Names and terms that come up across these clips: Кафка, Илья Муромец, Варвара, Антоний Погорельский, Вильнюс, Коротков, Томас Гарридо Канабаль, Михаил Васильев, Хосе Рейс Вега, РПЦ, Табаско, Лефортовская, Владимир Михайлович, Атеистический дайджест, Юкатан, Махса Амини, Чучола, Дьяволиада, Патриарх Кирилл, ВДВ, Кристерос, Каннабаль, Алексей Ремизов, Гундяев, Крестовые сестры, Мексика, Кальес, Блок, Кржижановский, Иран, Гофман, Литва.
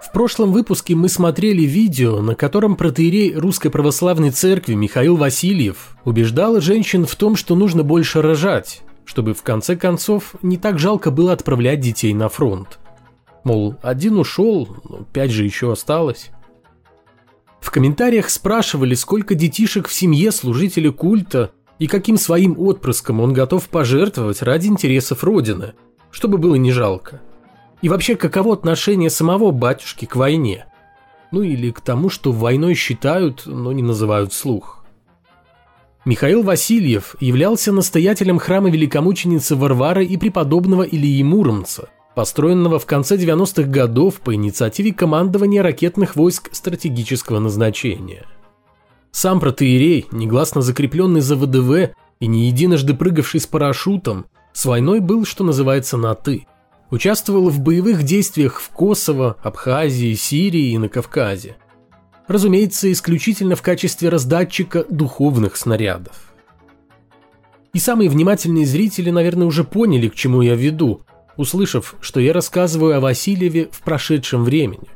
В прошлом выпуске мы смотрели видео, на котором протоиерей Русской Православной Церкви Михаил Васильев убеждал женщин в том, что нужно больше рожать, чтобы в конце концов не так жалко было отправлять детей на фронт. Мол, один ушел, 5 же еще осталось. В комментариях спрашивали, сколько детишек в семье служителя культа и каким своим отпрыском он готов пожертвовать ради интересов Родины, чтобы было не жалко. И вообще, каково отношение самого батюшки к войне? Ну или к тому, что войной считают, но не называют вслух. Михаил Васильев являлся настоятелем храма великомученицы Варвары и преподобного Ильи Муромца, построенного в конце 90-х годов по инициативе командования ракетных войск стратегического назначения. Сам протоиерей, негласно закрепленный за ВДВ и не единожды прыгавший с парашютом, с войной был, что называется, на «ты». Участвовал в боевых действиях в Косово, Абхазии, Сирии и на Кавказе. Разумеется, исключительно в качестве раздатчика духовных снарядов. И самые внимательные зрители, наверное, уже поняли, к чему я веду, услышав, что я рассказываю о Васильеве в прошедшем времени.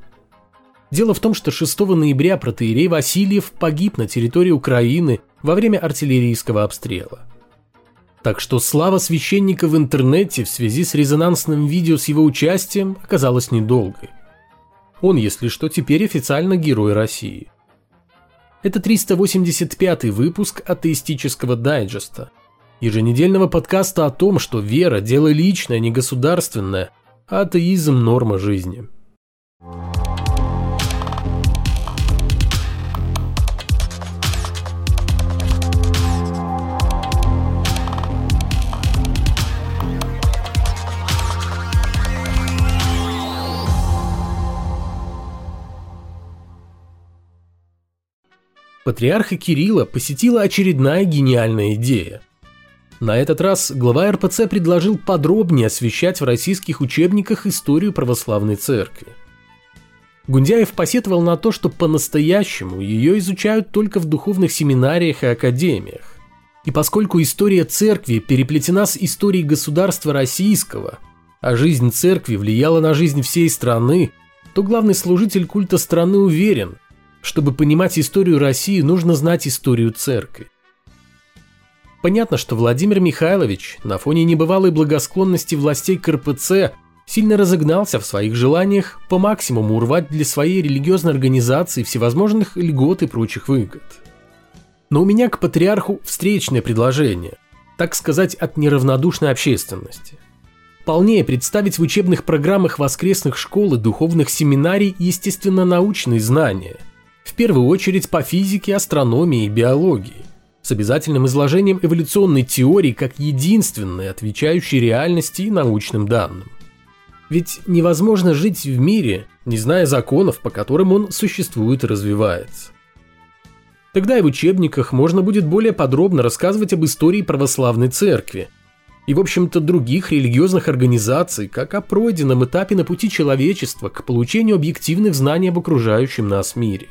Дело в том, что 6 ноября протоиерей Васильев погиб на территории Украины во время артиллерийского обстрела. Так что слава священника в интернете в связи с резонансным видео с его участием оказалась недолгой. Он, если что, теперь официально Герой России. Это 385-й выпуск атеистического дайджеста, еженедельного подкаста о том, что вера – дело личное, не государственное, а атеизм – норма жизни. Патриарха Кирилла посетила очередная гениальная идея. На этот раз глава РПЦ предложил подробнее освещать в российских учебниках историю православной церкви. Гундяев посетовал на то, что по-настоящему ее изучают только в духовных семинариях и академиях. И поскольку история церкви переплетена с историей государства российского, а жизнь церкви влияла на жизнь всей страны, то главный служитель культа страны уверен, чтобы понимать историю России, нужно знать историю церкви. Понятно, что Владимир Михайлович на фоне небывалой благосклонности властей к РПЦ сильно разогнался в своих желаниях по максимуму урвать для своей религиозной организации всевозможных льгот и прочих выгод. Но у меня к патриарху встречное предложение, так сказать, от неравнодушной общественности. Вполне представить в учебных программах воскресных школ и духовных семинарий естественно-научные знания, в первую очередь по физике, астрономии и биологии, с обязательным изложением эволюционной теории как единственной, отвечающей реальности и научным данным. Ведь невозможно жить в мире, не зная законов, по которым он существует и развивается. Тогда и в учебниках можно будет более подробно рассказывать об истории православной церкви и, в общем-то, других религиозных организаций, как о пройденном этапе на пути человечества к получению объективных знаний об окружающем нас мире.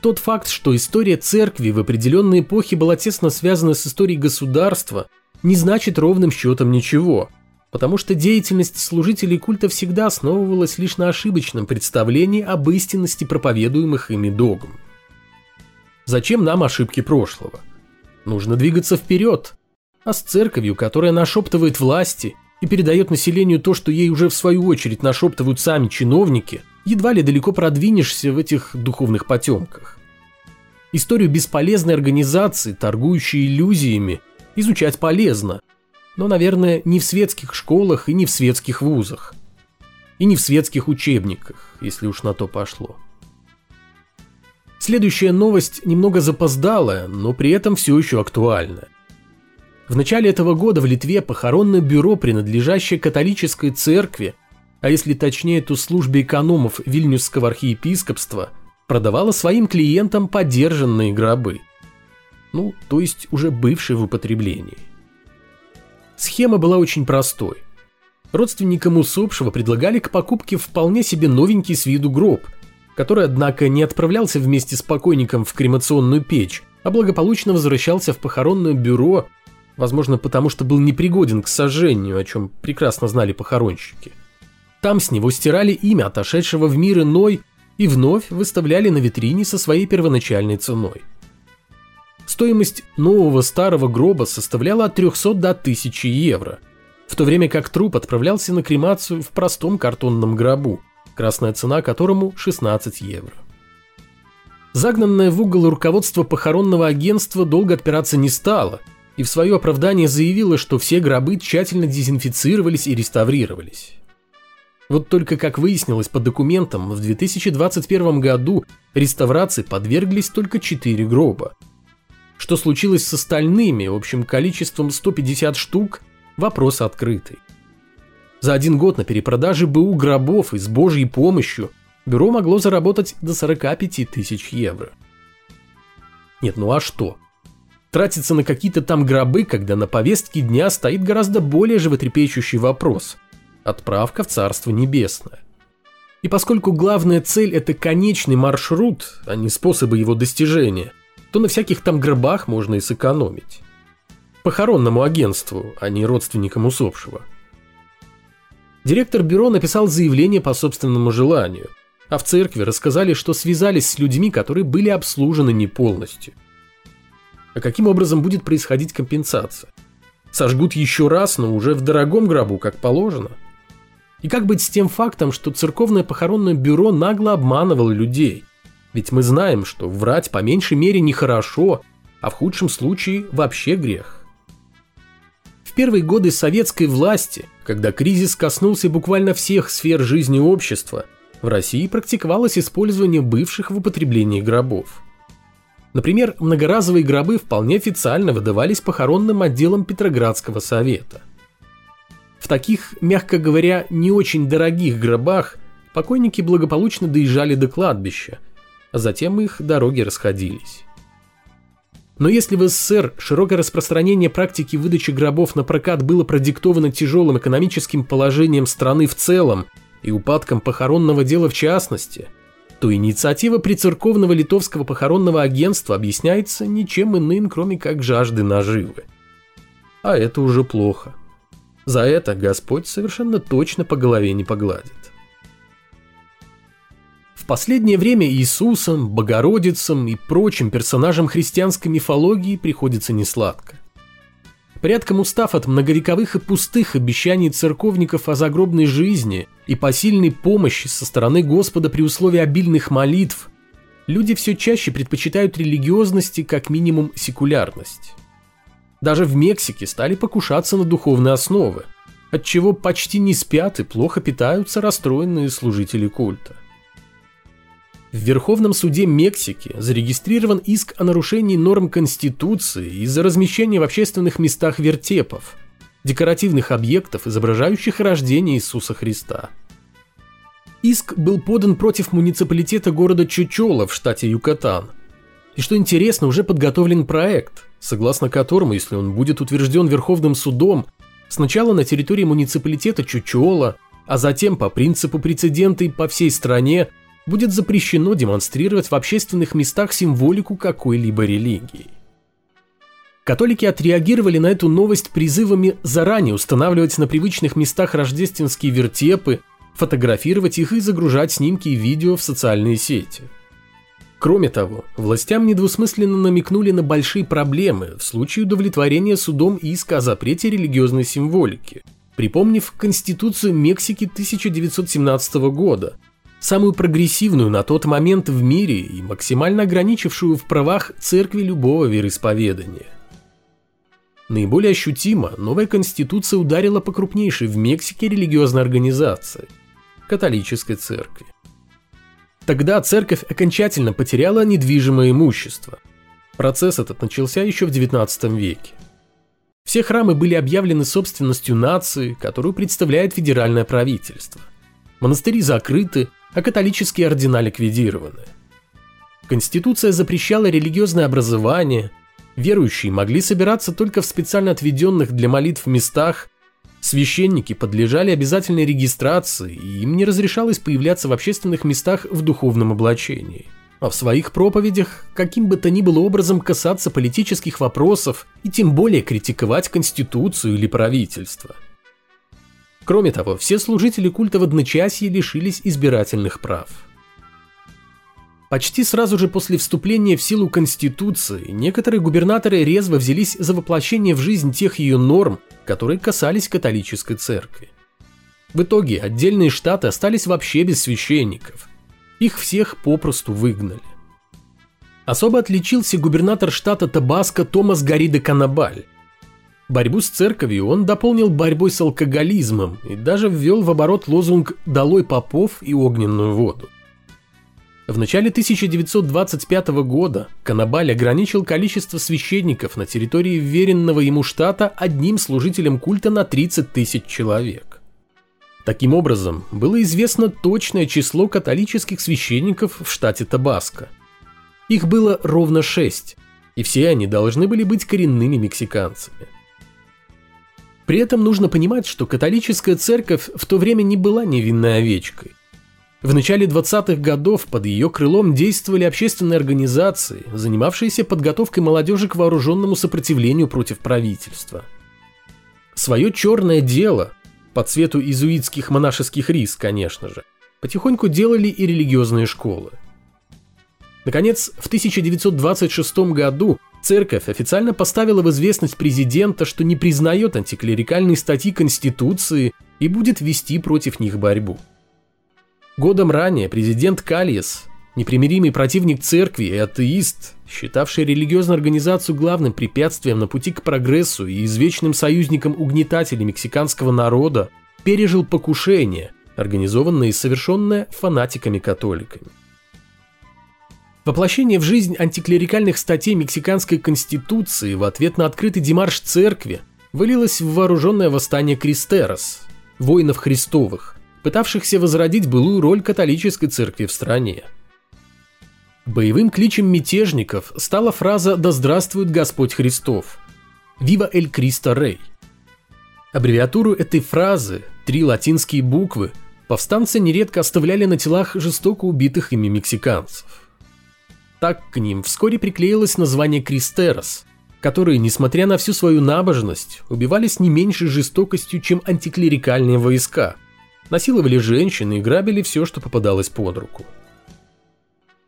Тот факт, что история церкви в определенной эпохе была тесно связана с историей государства, не значит ровным счетом ничего, потому что деятельность служителей культа всегда основывалась лишь на ошибочном представлении об истинности проповедуемых ими догм. Зачем нам ошибки прошлого? Нужно двигаться вперед, а с церковью, которая нашептывает власти и передает населению то, что ей уже в свою очередь нашептывают сами чиновники, едва ли далеко продвинешься в этих духовных потемках. Историю бесполезной организации, торгующей иллюзиями, изучать полезно, но, наверное, не в светских школах и не в светских вузах. И не в светских учебниках, если уж на то пошло. Следующая новость немного запоздалая, но при этом все еще актуальная. В начале этого года в Литве похоронное бюро, принадлежащее католической церкви, а если точнее, то службе экономов Вильнюсского архиепископства, продавала своим клиентам подержанные гробы. Ну, то есть уже бывшие в употреблении. Схема была очень простой. Родственникам усопшего предлагали к покупке вполне себе новенький с виду гроб, который, однако, не отправлялся вместе с покойником в кремационную печь, а благополучно возвращался в похоронное бюро, возможно, потому что был непригоден к сожжению, о чем прекрасно знали похоронщики. Там с него стирали имя отошедшего в мир иной и вновь выставляли на витрине со своей первоначальной ценой. Стоимость нового старого гроба составляла от 300 до 1000 евро, в то время как труп отправлялся на кремацию в простом картонном гробу, красная цена которому 16 евро. Загнанное в угол руководство похоронного агентства долго отпираться не стало и в свое оправдание заявило, что все гробы тщательно дезинфицировались и реставрировались. Вот только, как выяснилось по документам, в 2021 году реставрации подверглись только 4 гроба. Что случилось с остальными, общим количеством 150 штук, вопрос открытый. За один год на перепродаже БУ гробов и с Божьей помощью бюро могло заработать до 45 тысяч евро. Нет, ну а что? Тратиться на какие-то там гробы, когда на повестке дня стоит гораздо более животрепещущий вопрос – отправка в Царство Небесное. И поскольку главная цель – это конечный маршрут, а не способы его достижения, то на всяких там гробах можно и сэкономить. Похоронному агентству, а не родственникам усопшего. Директор бюро написал заявление по собственному желанию, а в церкви рассказали, что связались с людьми, которые были обслужены не полностью. А каким образом будет происходить компенсация? Сожгут еще раз, но уже в дорогом гробу, как положено? И как быть с тем фактом, что церковное похоронное бюро нагло обманывало людей? Ведь мы знаем, что врать по меньшей мере нехорошо, а в худшем случае вообще грех. В первые годы советской власти, когда кризис коснулся буквально всех сфер жизни общества, в России практиковалось использование бывших в употреблении гробов. Например, многоразовые гробы вполне официально выдавались похоронным отделам Петроградского совета. В таких, мягко говоря, не очень дорогих гробах покойники благополучно доезжали до кладбища, а затем их дороги расходились. Но если в СССР широкое распространение практики выдачи гробов на прокат было продиктовано тяжелым экономическим положением страны в целом и упадком похоронного дела в частности, то инициатива прицерковного литовского похоронного агентства объясняется ничем иным, кроме как жажды наживы. А это уже плохо. За это Господь совершенно точно по голове не погладит. В последнее время Иисусом, Богородицам и прочим персонажам христианской мифологии приходится несладко. Порядком устав от многовековых и пустых обещаний церковников о загробной жизни и посильной помощи со стороны Господа при условии обильных молитв, люди все чаще предпочитают религиозности как минимум секулярность. Даже в Мексике стали покушаться на духовные основы, отчего почти не спят и плохо питаются расстроенные служители культа. В Верховном суде Мексики зарегистрирован иск о нарушении норм Конституции из-за размещения в общественных местах вертепов, декоративных объектов, изображающих рождение Иисуса Христа. Иск был подан против муниципалитета города Чучола в штате Юкатан. И что интересно, уже подготовлен проект, согласно которому, если он будет утвержден Верховным судом, сначала на территории муниципалитета Чучола, а затем по принципу прецедента и по всей стране будет запрещено демонстрировать в общественных местах символику какой-либо религии. Католики отреагировали на эту новость призывами заранее устанавливать на привычных местах рождественские вертепы, фотографировать их и загружать снимки и видео в социальные сети. Кроме того, властям недвусмысленно намекнули на большие проблемы в случае удовлетворения судом иска о запрете религиозной символики, припомнив Конституцию Мексики 1917 года, самую прогрессивную на тот момент в мире и максимально ограничившую в правах церкви любого вероисповедания. Наиболее ощутимо новая конституция ударила по крупнейшей в Мексике религиозной организации – католической церкви. Тогда церковь окончательно потеряла недвижимое имущество. Процесс этот начался еще в XIX веке. Все храмы были объявлены собственностью нации, которую представляет федеральное правительство. Монастыри закрыты, а католические ордена ликвидированы. Конституция запрещала религиозное образование, верующие могли собираться только в специально отведенных для молитв местах, священники подлежали обязательной регистрации, и им не разрешалось появляться в общественных местах в духовном облачении, а в своих проповедях каким бы то ни было образом касаться политических вопросов и тем более критиковать Конституцию или правительство. Кроме того, все служители культа в одночасье лишились избирательных прав. Почти сразу же после вступления в силу Конституции некоторые губернаторы резво взялись за воплощение в жизнь тех ее норм, которые касались католической церкви. В итоге отдельные штаты остались вообще без священников. Их всех попросту выгнали. Особо отличился губернатор штата Табаско Томас Гарридо Канабаль. Борьбу с церковью он дополнил борьбой с алкоголизмом и даже ввел в оборот лозунг «Долой попов и огненную воду». В начале 1925 года Каннабаль ограничил количество священников на территории вверенного ему штата одним служителем культа на 30 тысяч человек. Таким образом, было известно точное число католических священников в штате Табаско. Их было ровно 6, и все они должны были быть коренными мексиканцами. При этом нужно понимать, что католическая церковь в то время не была невинной овечкой. В начале 20-х годов под ее крылом действовали общественные организации, занимавшиеся подготовкой молодежи к вооруженному сопротивлению против правительства. Свое черное дело, по цвету иезуитских монашеских рис, конечно же, потихоньку делали и религиозные школы. Наконец, в 1926 году церковь официально поставила в известность президента, что не признает антиклерикальные статьи Конституции и будет вести против них борьбу. Годом ранее президент Кальес, непримиримый противник церкви и атеист, считавший религиозную организацию главным препятствием на пути к прогрессу и извечным союзником угнетателей мексиканского народа, пережил покушение, организованное и совершенное фанатиками-католиками. Воплощение в жизнь антиклерикальных статей мексиканской конституции в ответ на открытый демарш церкви вылилось в вооруженное восстание Кристерос, воинов Христовых, пытавшихся возродить былую роль католической церкви в стране. Боевым кличем мятежников стала фраза «Да здравствует Господь Христов» – «Viva el Cristo Rey». Аббревиатуру этой фразы, 3 латинские буквы, повстанцы нередко оставляли на телах жестоко убитых ими мексиканцев. Так к ним вскоре приклеилось название Кристерос, которые, несмотря на всю свою набожность, убивались не меньшей жестокостью, чем антиклерикальные войска, насиловали женщин и грабили все, что попадалось под руку.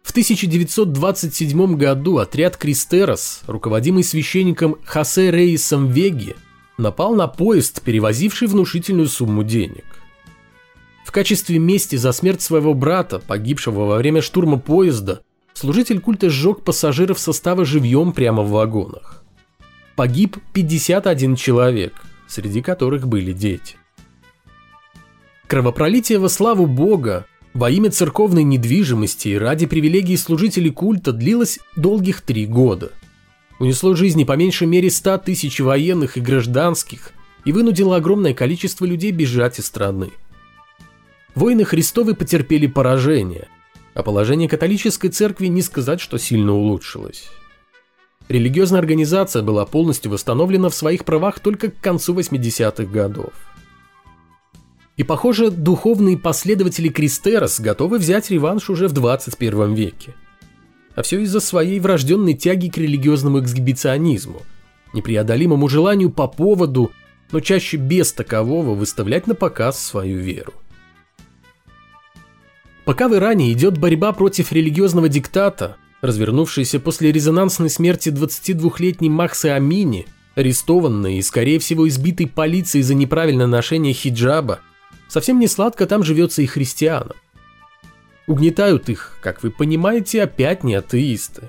В 1927 году отряд Кристерос, руководимый священником Хосе Рейсом Веги, напал на поезд, перевозивший внушительную сумму денег. В качестве мести за смерть своего брата, погибшего во время штурма поезда, служитель культа сжег пассажиров состава живьем прямо в вагонах. Погиб 51 человек, среди которых были дети. Кровопролитие во славу Бога, во имя церковной недвижимости и ради привилегий служителей культа длилось долгих 3 года. Унесло жизни по меньшей мере 100 тысяч военных и гражданских и вынудило огромное количество людей бежать из страны. Воины Христовы потерпели поражение, а положение католической церкви не сказать, что сильно улучшилось. Религиозная организация была полностью восстановлена в своих правах только к концу 80-х годов. И, похоже, духовные последователи Кристерос готовы взять реванш уже в 21 веке. А все из-за своей врожденной тяги к религиозному эксгибиционизму, непреодолимому желанию по поводу, но чаще без такового, выставлять на показ свою веру. Пока в Иране идет борьба против религиозного диктата, развернувшаяся после резонансной смерти 22-летней Махсы Амини, арестованной и, скорее всего, избитой полицией за неправильное ношение хиджаба, совсем не сладко там живется и христианам. Угнетают их, как вы понимаете, опять не атеисты.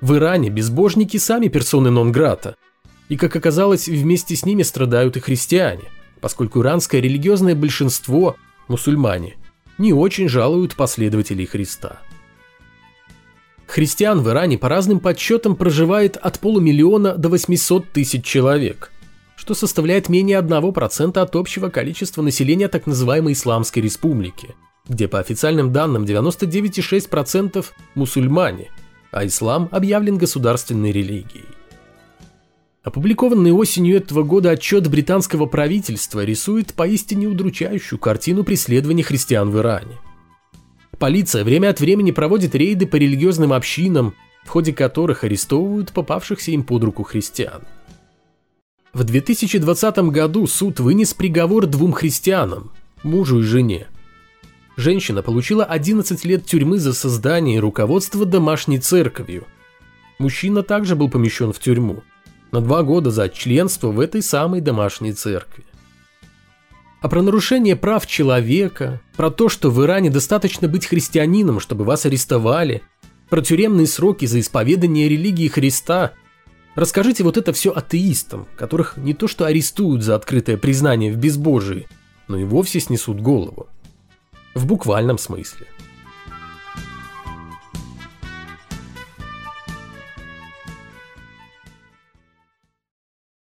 В Иране безбожники сами персоны нон-грата, и, как оказалось, вместе с ними страдают и христиане, поскольку иранское религиозное большинство, мусульмане, не очень жалуют последователей Христа. Христиан в Иране по разным подсчетам проживает от полумиллиона до 800 тысяч человек, что составляет менее 1% от общего количества населения так называемой Исламской Республики, где по официальным данным 99,6% мусульмане, а ислам объявлен государственной религией. Опубликованный осенью этого года отчет британского правительства рисует поистине удручающую картину преследования христиан в Иране. Полиция время от времени проводит рейды по религиозным общинам, в ходе которых арестовывают попавшихся им под руку христиан. В 2020 году суд вынес приговор двум христианам – мужу и жене. Женщина получила 11 лет тюрьмы за создание и руководство домашней церковью. Мужчина также был помещен в тюрьму на 2 года за членство в этой самой домашней церкви. А про нарушение прав человека, про то, что в Иране достаточно быть христианином, чтобы вас арестовали, про тюремные сроки за исповедание религии Христа расскажите вот это все атеистам, которых не то что арестуют за открытое признание в безбожии, но и вовсе снесут голову. В буквальном смысле.